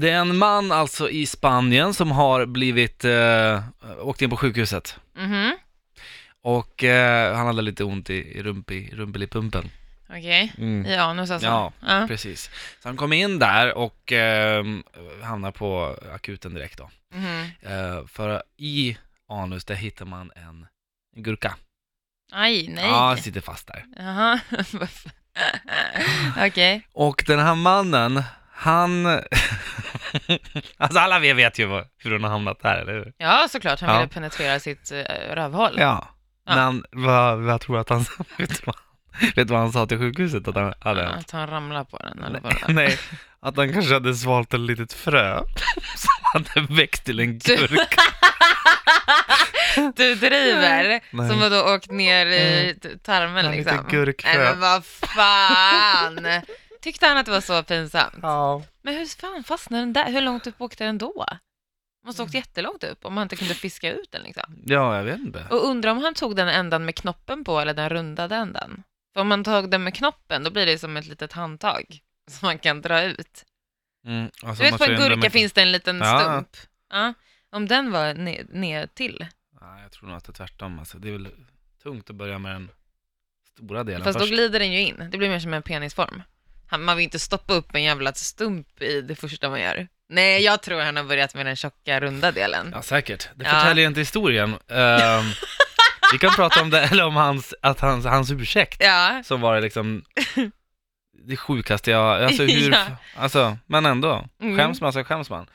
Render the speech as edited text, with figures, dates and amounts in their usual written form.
Det är en man alltså i Spanien som har blivit åkt in på sjukhuset. Mm-hmm. Och han hade lite ont i rumpelipumpen. Okej, okay. Mm. Ja, någonstans. Ja, precis. Så han kom in där och hamnar på akuten direkt då. Mm-hmm. För i anus där hittar man en gurka. Aj, nej. Ja, sitter fast där. Jaha. Okej. Okay. Och den här mannen, han... alltså alla vet ju hur han har hamnat där, eller hur? Ja, såklart. Han ville penetrera sitt rövhål. Ja, men vad tror jag att han sa? Vet du vad han sa till sjukhuset? Att han, hade... att han ramlade på den? Eller vad det? Nej, att han kanske hade svalt ett litet frö som hade växt till en gurka. Du driver. Nej. Som har då åkt ner i tarmen liksom. En liten gurkfrö. Men vad fan. Tyckte han att det var så pinsamt? Ja. Men hur fan fastnade den där? Hur långt upp åkte den då? Måste ha åkt jättelångt upp om han inte kunde fiska ut den liksom. Ja, jag vet inte. Och undrar om han tog den ändan med knoppen på eller den rundade ändan. För om man tog den med knoppen då blir det som ett litet handtag som man kan dra ut. Mm, alltså, du vet på en gurka finns det en liten stump. Ja. Om den var ner till. Nej, jag tror nog att det är tvärtom. Alltså, det är väl tungt att börja med den stora delen. Fast först. Då glider den ju in. Det blir mer som en penisform. Man vill inte stoppa upp en jävla stump i det första man gör. Nej, jag tror han har börjat med den tjocka runda delen. Ja, säkert. Det förtäljer inte historien. Vi kan prata om det, eller om hans ursäkt. Ja. Som var liksom det sjukaste jag... Alltså, men ändå. Skäms man.